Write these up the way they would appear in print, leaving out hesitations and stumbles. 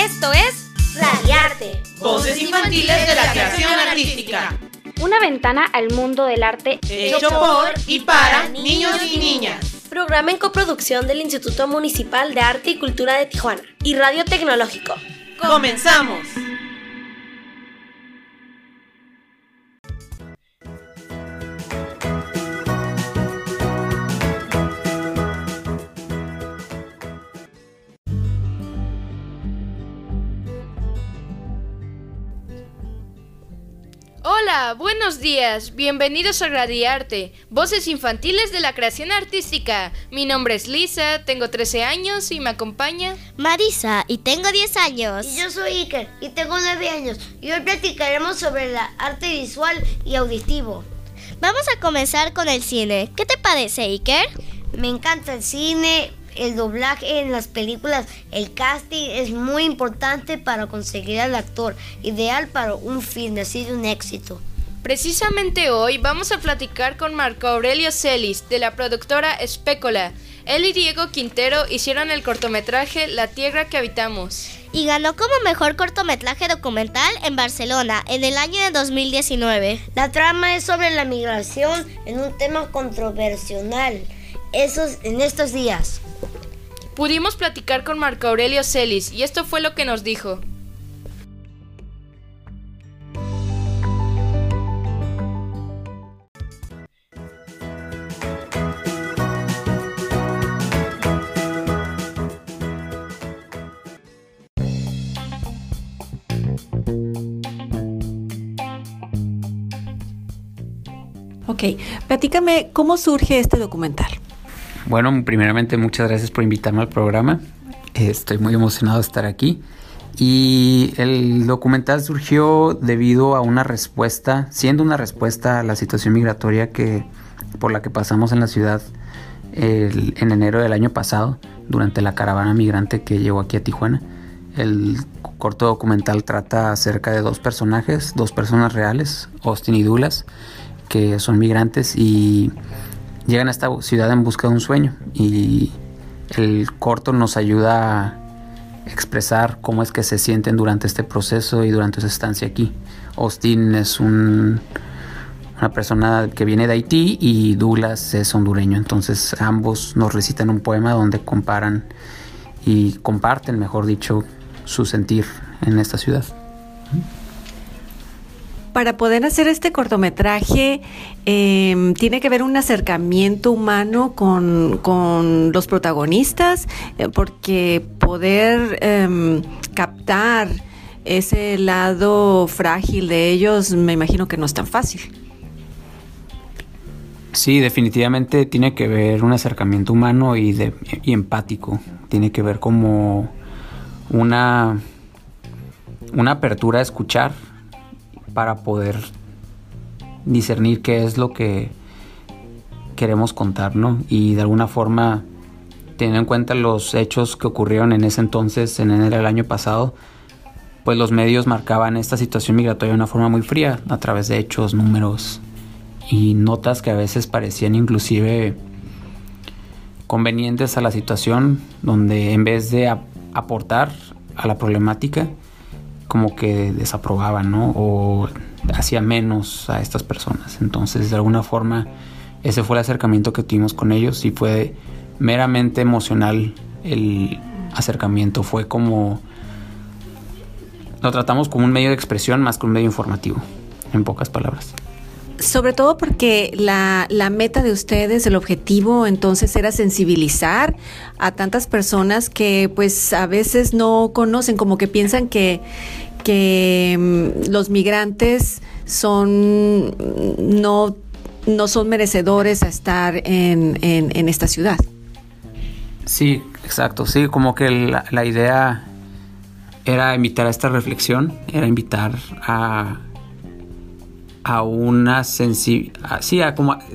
Esto es Radiarte, voces infantiles de la creación artística. Una ventana al mundo del arte hecho por y para niños y niñas. Programa en coproducción del Instituto Municipal de Arte y Cultura de Tijuana y Radio Tecnológico. ¡Comenzamos! Hola, buenos días, bienvenidos a Radiarte, voces infantiles de la creación artística. Mi nombre es Lisa, tengo 13 años y me acompaña Marisa, y tengo 10 años. Y yo soy Iker, y tengo 9 años, y hoy platicaremos sobre el arte visual y auditivo. Vamos a comenzar con el cine. ¿Qué te parece, Iker? Me encanta el cine, el doblaje en las películas, el casting es muy importante para conseguir al actor ideal para un film, así de un éxito. Precisamente hoy vamos a platicar con Marco Aurelio Celis, de la productora Specola. Él y Diego Quintero hicieron el cortometraje La Tierra que Habitamos. Y ganó como mejor cortometraje documental en Barcelona en el año de 2019. La trama es sobre la migración en un tema controversial en estos días. Pudimos platicar con Marco Aurelio Celis y esto fue lo que nos dijo. Ok, platícame cómo surge este documental. Bueno, primeramente muchas gracias por invitarme al programa. Estoy muy emocionado de estar aquí. Y el documental surgió debido a una respuesta, siendo una respuesta a la situación migratoria por la que pasamos en la ciudad en enero del año pasado, durante la caravana migrante que llegó aquí a Tijuana. El corto documental trata acerca de dos personajes, dos personas reales, Austin y Douglas, que son migrantes y llegan a esta ciudad en busca de un sueño, y el corto nos ayuda a expresar cómo es que se sienten durante este proceso y durante su estancia aquí. Austin es una persona que viene de Haití y Douglas es hondureño, entonces ambos nos recitan un poema donde comparan y comparten, mejor dicho, su sentir en esta ciudad. Para poder hacer este cortometraje, tiene que haber un acercamiento humano con los protagonistas, porque poder captar ese lado frágil de ellos, me imagino que no es tan fácil. Sí, definitivamente tiene que ver un acercamiento humano y empático. Tiene que ver como una apertura a escuchar, para poder discernir qué es lo que queremos contar, ¿no? Y de alguna forma, teniendo en cuenta los hechos que ocurrieron en ese entonces, en enero del año pasado, pues los medios marcaban esta situación migratoria de una forma muy fría, a través de hechos, números y notas que a veces parecían inclusive convenientes a la situación, donde en vez de aportar a la problemática, como que desaprobaban, ¿no? O hacía menos a estas personas. Entonces, de alguna forma, ese fue el acercamiento que tuvimos con ellos, y fue meramente emocional el acercamiento. Fue como... lo tratamos como un medio de expresión más que un medio informativo, en pocas palabras. Sobre todo porque la meta de ustedes, el objetivo entonces era sensibilizar a tantas personas que pues a veces no conocen, como que piensan que los migrantes no son merecedores a estar en esta ciudad. Sí, exacto, sí, como que la idea era invitar a esta reflexión, era invitar a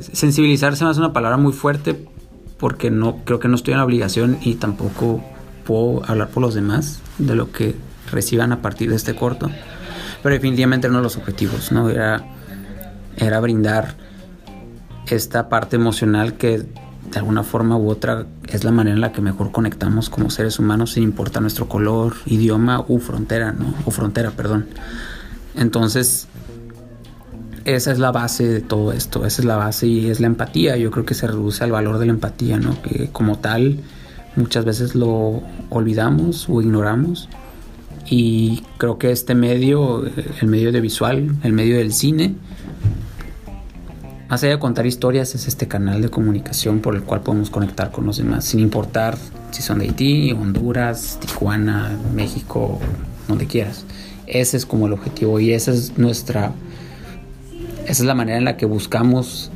sensibilizarse, más una palabra muy fuerte, porque no creo que no estoy en la obligación y tampoco puedo hablar por los demás de lo que reciban a partir de este corto, pero definitivamente uno de los objetivos, ¿no? era brindar esta parte emocional que de alguna forma u otra es la manera en la que mejor conectamos como seres humanos, sin importar nuestro color, idioma u frontera, ¿no? O frontera, perdón. Entonces, esa es la base de todo esto, esa es la base y es la empatía. Yo creo que se reduce al valor de la empatía, ¿no? Que como tal muchas veces lo olvidamos o ignoramos, y creo que este medio, el medio audiovisual, el medio del cine, más allá de contar historias, es este canal de comunicación por el cual podemos conectar con los demás, sin importar si son de Haití, Honduras, Tijuana, México, donde quieras. Ese es como el objetivo, y esa es la manera en la que buscamos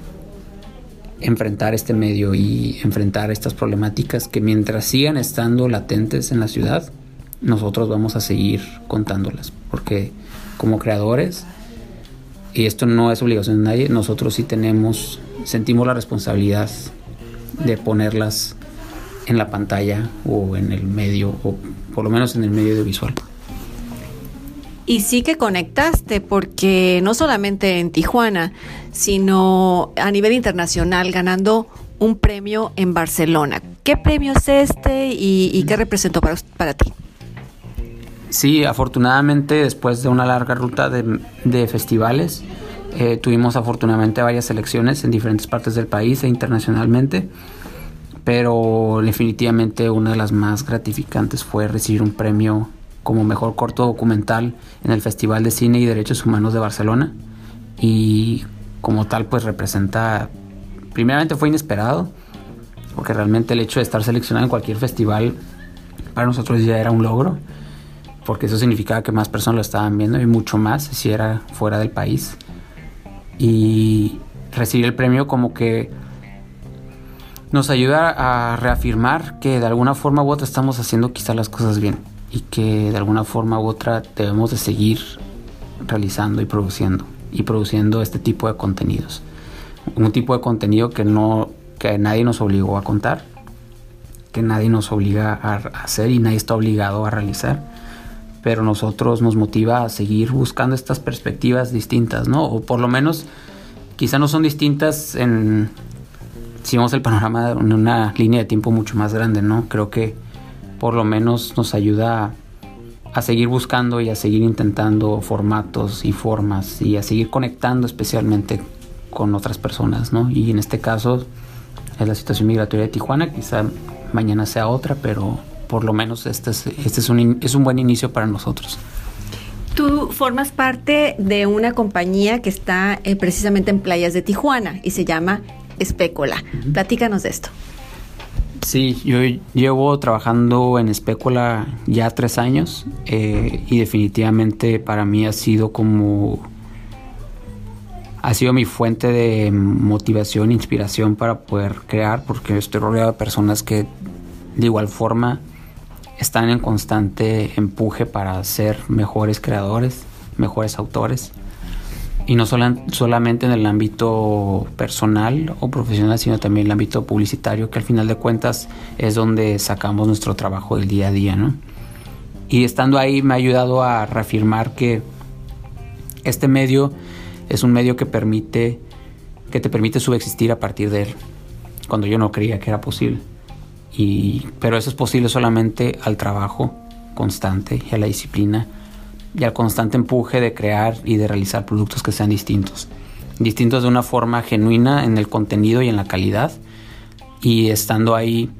enfrentar este medio y enfrentar estas problemáticas que, mientras sigan estando latentes en la ciudad, nosotros vamos a seguir contándolas, porque como creadores, y esto no es obligación de nadie, nosotros sí sentimos la responsabilidad de ponerlas en la pantalla o en el medio, o por lo menos en el medio audiovisual. Y sí que conectaste, porque no solamente en Tijuana, sino a nivel internacional, ganando un premio en Barcelona. ¿Qué premio es este y qué representó para ti? Sí, afortunadamente, después de una larga ruta de festivales, tuvimos afortunadamente varias selecciones en diferentes partes del país e internacionalmente, pero definitivamente una de las más gratificantes fue recibir un premio como mejor corto documental en el Festival de Cine y Derechos Humanos de Barcelona, y como tal pues representa, primeramente fue inesperado, porque realmente el hecho de estar seleccionado en cualquier festival para nosotros ya era un logro, porque eso significaba que más personas lo estaban viendo, y mucho más si era fuera del país. Y recibir el premio como que nos ayuda a reafirmar que de alguna forma u otra estamos haciendo quizás las cosas bien, y que de alguna forma u otra debemos de seguir realizando y produciendo este tipo de contenidos. Un tipo de contenido que nadie nos obligó a contar, que nadie nos obliga a hacer y nadie está obligado a realizar, pero nosotros nos motiva a seguir buscando estas perspectivas distintas, ¿no? O por lo menos, quizá no son distintas si vemos el panorama en una línea de tiempo mucho más grande, ¿no? Creo que por lo menos nos ayuda a seguir buscando y a seguir intentando formatos y formas, y a seguir conectando especialmente con otras personas, ¿no? Y en este caso es la situación migratoria de Tijuana, quizá mañana sea otra, pero por lo menos este es un buen inicio para nosotros. Tú formas parte de una compañía que está precisamente en Playas de Tijuana y se llama Specola. Uh-huh. Platícanos de esto. Sí, yo llevo trabajando en Specola ya 3 años y definitivamente para mí ha sido mi fuente de motivación, inspiración para poder crear, porque estoy rodeado de personas que de igual forma están en constante empuje para ser mejores creadores, mejores autores, y no solamente en el ámbito personal o profesional, sino también en el ámbito publicitario, que al final de cuentas es donde sacamos nuestro trabajo del día a día, ¿no? Y estando ahí me ha ayudado a reafirmar que este medio es un medio que te permite subsistir a partir de él, cuando yo no creía que era posible. Pero eso es posible solamente al trabajo constante y a la disciplina y al constante empuje de crear y de realizar productos que sean distintos de una forma genuina en el contenido y en la calidad, y estando ahí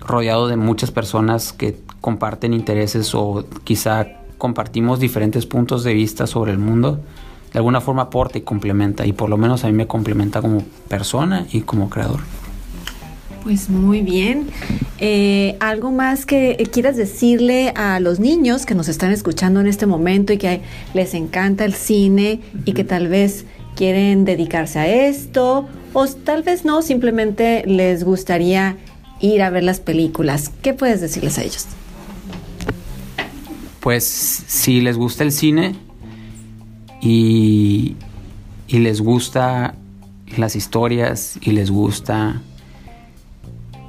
rodeado de muchas personas que comparten intereses o quizá compartimos diferentes puntos de vista sobre el mundo, de alguna forma aporta y complementa, y por lo menos a mí me complementa como persona y como creador. Pues muy bien. ¿Algo más que quieras decirle a los niños que nos están escuchando en este momento y que les encanta el cine y que tal vez quieren dedicarse a esto o tal vez no, simplemente les gustaría ir a ver las películas? ¿Qué puedes decirles a ellos? Pues si les gusta el cine y les gusta las historias y les gusta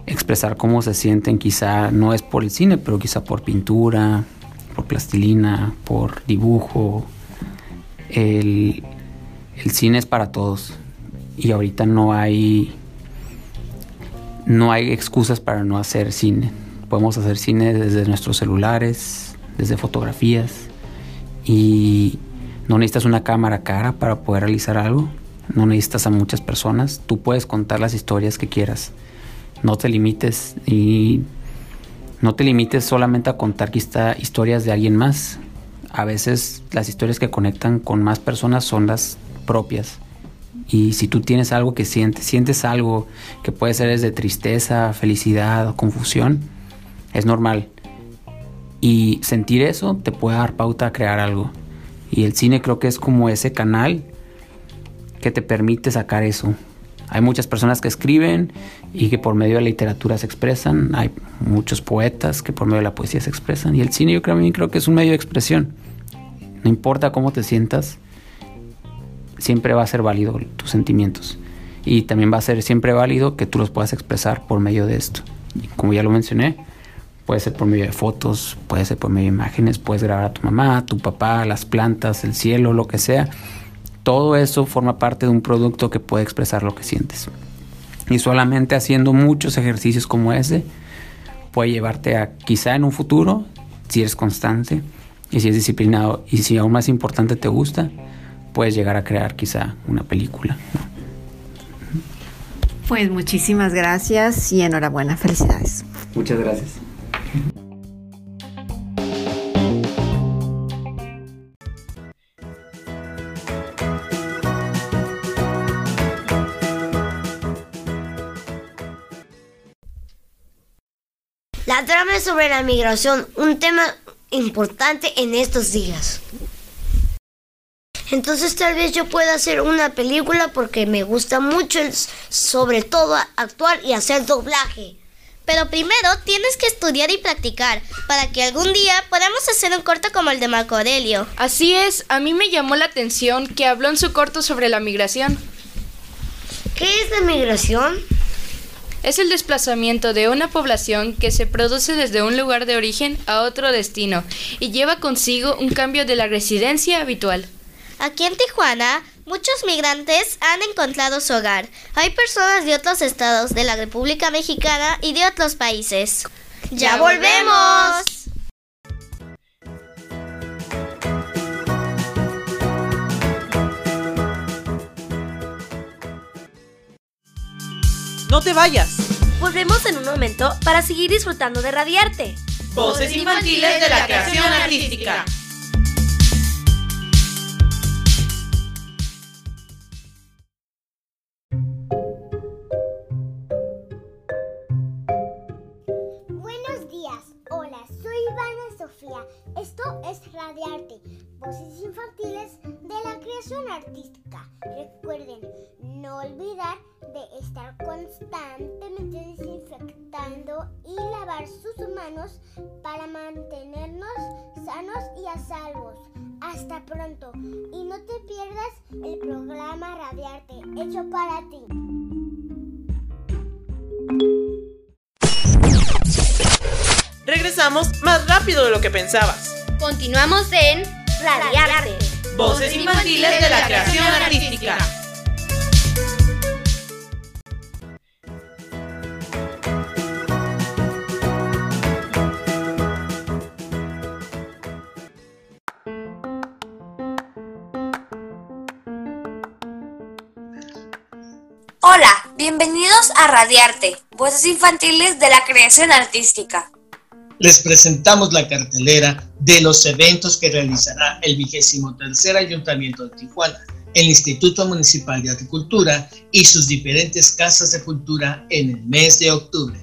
expresar cómo se sienten, quizá no es por el cine, pero quizá por pintura, por plastilina, por dibujo. El cine es para todos, y ahorita no hay no hay excusas para no hacer cine. Podemos hacer cine desde nuestros celulares, desde fotografías, y no necesitas una cámara cara para poder realizar algo, no necesitas a muchas personas, tú puedes contar las historias que quieras. No te limites, y no te limites solamente a contar quizá historias de alguien más. A veces las historias que conectan con más personas son las propias. Y si tú tienes algo que sientes algo que puede ser desde tristeza, felicidad o confusión, es normal. Y sentir eso te puede dar pauta a crear algo. Y el cine creo que es como ese canal que te permite sacar eso. Hay muchas personas que escriben y que por medio de la literatura se expresan. Hay muchos poetas que por medio de la poesía se expresan. Y el cine yo creo que es un medio de expresión. No importa cómo te sientas, siempre va a ser válido tus sentimientos. Y también va a ser siempre válido que tú los puedas expresar por medio de esto. Y como ya lo mencioné, puede ser por medio de fotos, puede ser por medio de imágenes, puedes grabar a tu mamá, a tu papá, las plantas, el cielo, lo que sea. Todo eso forma parte de un producto que puede expresar lo que sientes. Y solamente haciendo muchos ejercicios como ese puede llevarte a, quizá en un futuro, si eres constante y si es disciplinado y si aún más importante te gusta, puedes llegar a crear quizá una película. Pues muchísimas gracias y enhorabuena, felicidades. Muchas gracias. La trama sobre la migración, un tema importante en estos días. Entonces tal vez yo pueda hacer una película porque me gusta mucho, sobre todo actuar y hacer doblaje. Pero primero tienes que estudiar y practicar para que algún día podamos hacer un corto como el de Marco Aurelio. Así es, a mí me llamó la atención que habló en su corto sobre la migración. ¿Qué es la migración? Es el desplazamiento de una población que se produce desde un lugar de origen a otro destino y lleva consigo un cambio de la residencia habitual. Aquí en Tijuana, muchos migrantes han encontrado su hogar. Hay personas de otros estados de la República Mexicana y de otros países. ¡Ya volvemos! ¡No te vayas! Volvemos en un momento para seguir disfrutando de Radiarte. Voces infantiles de la creación artística. Buenos días, hola, soy Ivana Sofía. Esto es Radiarte, voces infantiles de la creación artística. Recuerden no olvidar de estar constantemente desinfectando y lavar sus manos para mantenernos sanos y a salvos. Hasta pronto y no te pierdas el programa Radiarte, hecho para ti. Regresamos más rápido de lo que pensabas. Continuamos en Radiarte, voces infantiles de la creación artística. Hola, bienvenidos a Radiarte, voces infantiles de la creación artística. Les presentamos la cartelera de los eventos que realizará el 23º Ayuntamiento de Tijuana, el Instituto Municipal de Agricultura y sus diferentes casas de cultura en el mes de octubre.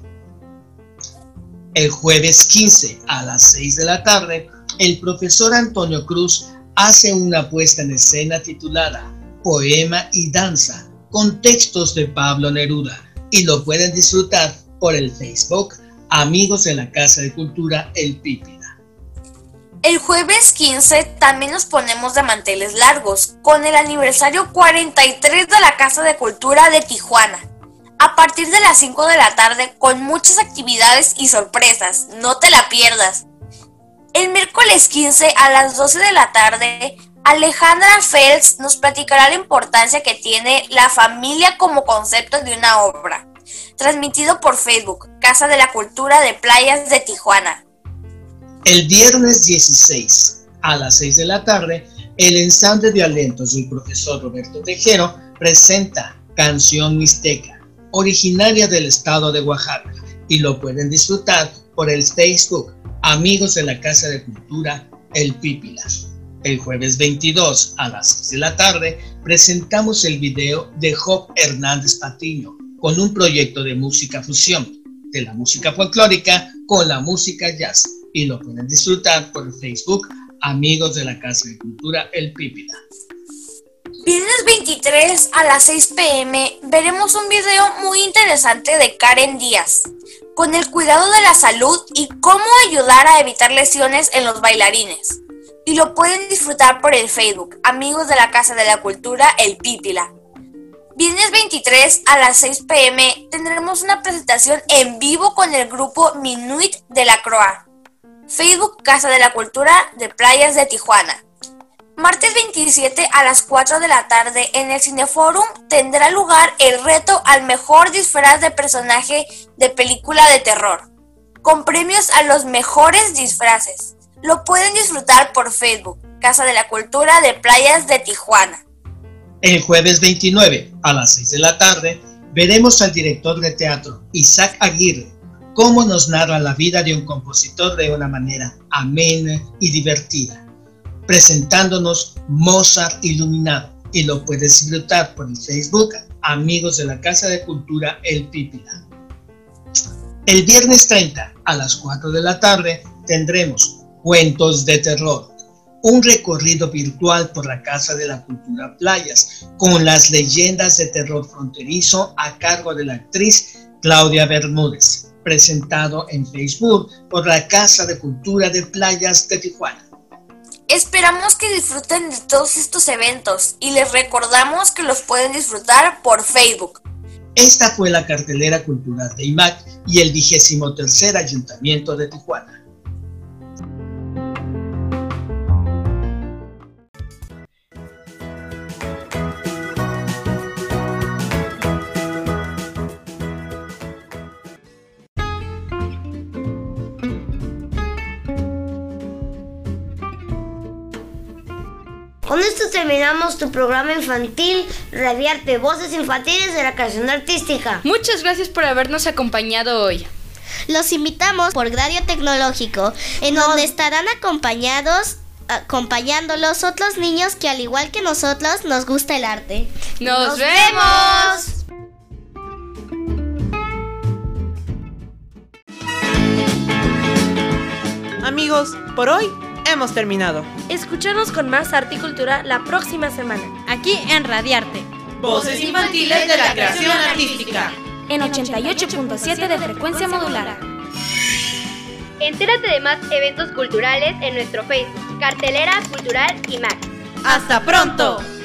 El jueves 15 a las 6 de la tarde, el profesor Antonio Cruz hace una puesta en escena titulada Poema y Danza, con textos de Pablo Neruda, y lo pueden disfrutar por el Facebook Amigos de la Casa de Cultura El Pípila. El jueves 15 también nos ponemos de manteles largos con el aniversario 43 de la Casa de Cultura de Tijuana. A partir de las 5 de la tarde con muchas actividades y sorpresas, no te la pierdas. El miércoles 15 a las 12 de la tarde Alejandra Fels nos platicará la importancia que tiene la familia como concepto de una obra. Transmitido por Facebook, Casa de la Cultura de Playas de Tijuana. El viernes 16 a las 6 de la tarde, el ensamble Violentos del profesor Roberto Tejero presenta Canción Mixteca, originaria del estado de Oaxaca, y lo pueden disfrutar por el Facebook Amigos de la Casa de Cultura El Pípila. El jueves 22 a las 6 de la tarde presentamos el video de Job Hernández Patiño con un proyecto de música fusión de la música folclórica con la música jazz y lo pueden disfrutar por Facebook Amigos de la Casa de Cultura El Pípila. Viernes 23 a las 6 p.m. veremos un video muy interesante de Karen Díaz con el cuidado de la salud y cómo ayudar a evitar lesiones en los bailarines. Y lo pueden disfrutar por el Facebook, Amigos de la Casa de la Cultura El Pípila. Viernes 23 a las 6 p.m. tendremos una presentación en vivo con el grupo Minuit de la Croa. Facebook, Casa de la Cultura de Playas de Tijuana. Martes 27 a las 4 de la tarde en el Cineforum tendrá lugar el reto al mejor disfraz de personaje de película de terror, con premios a los mejores disfraces. Lo pueden disfrutar por Facebook, Casa de la Cultura de Playas de Tijuana. El jueves 29 a las 6 de la tarde veremos al director de teatro Isaac Aguirre cómo nos narra la vida de un compositor de una manera amena y divertida, presentándonos Mozart Iluminado, y lo puedes disfrutar por el Facebook Amigos de la Casa de Cultura El Pípila. El viernes 30 a las 4 de la tarde tendremos Cuentos de Terror, un recorrido virtual por la Casa de la Cultura Playas con las leyendas de terror fronterizo a cargo de la actriz Claudia Bermúdez, presentado en Facebook por la Casa de Cultura de Playas de Tijuana. Esperamos que disfruten de todos estos eventos y les recordamos que los pueden disfrutar por Facebook. Esta fue la cartelera cultural de IMAC y el 23º Ayuntamiento de Tijuana. Con esto terminamos tu programa infantil Radiarte, voces infantiles de la creación artística. Muchas gracias por habernos acompañado hoy. Los invitamos por Radio Tecnológico, donde estarán acompañándolos otros niños que al igual que nosotros nos gusta el arte. ¡Nos vemos! Amigos, por hoy hemos terminado. Escúchanos con más arte y cultura la próxima semana, aquí en Radiarte. Voces infantiles de la creación artística. En 88.7 de frecuencia modulada. Entérate de más eventos culturales en nuestro Facebook, Cartelera Cultural IMAC. ¡Hasta pronto!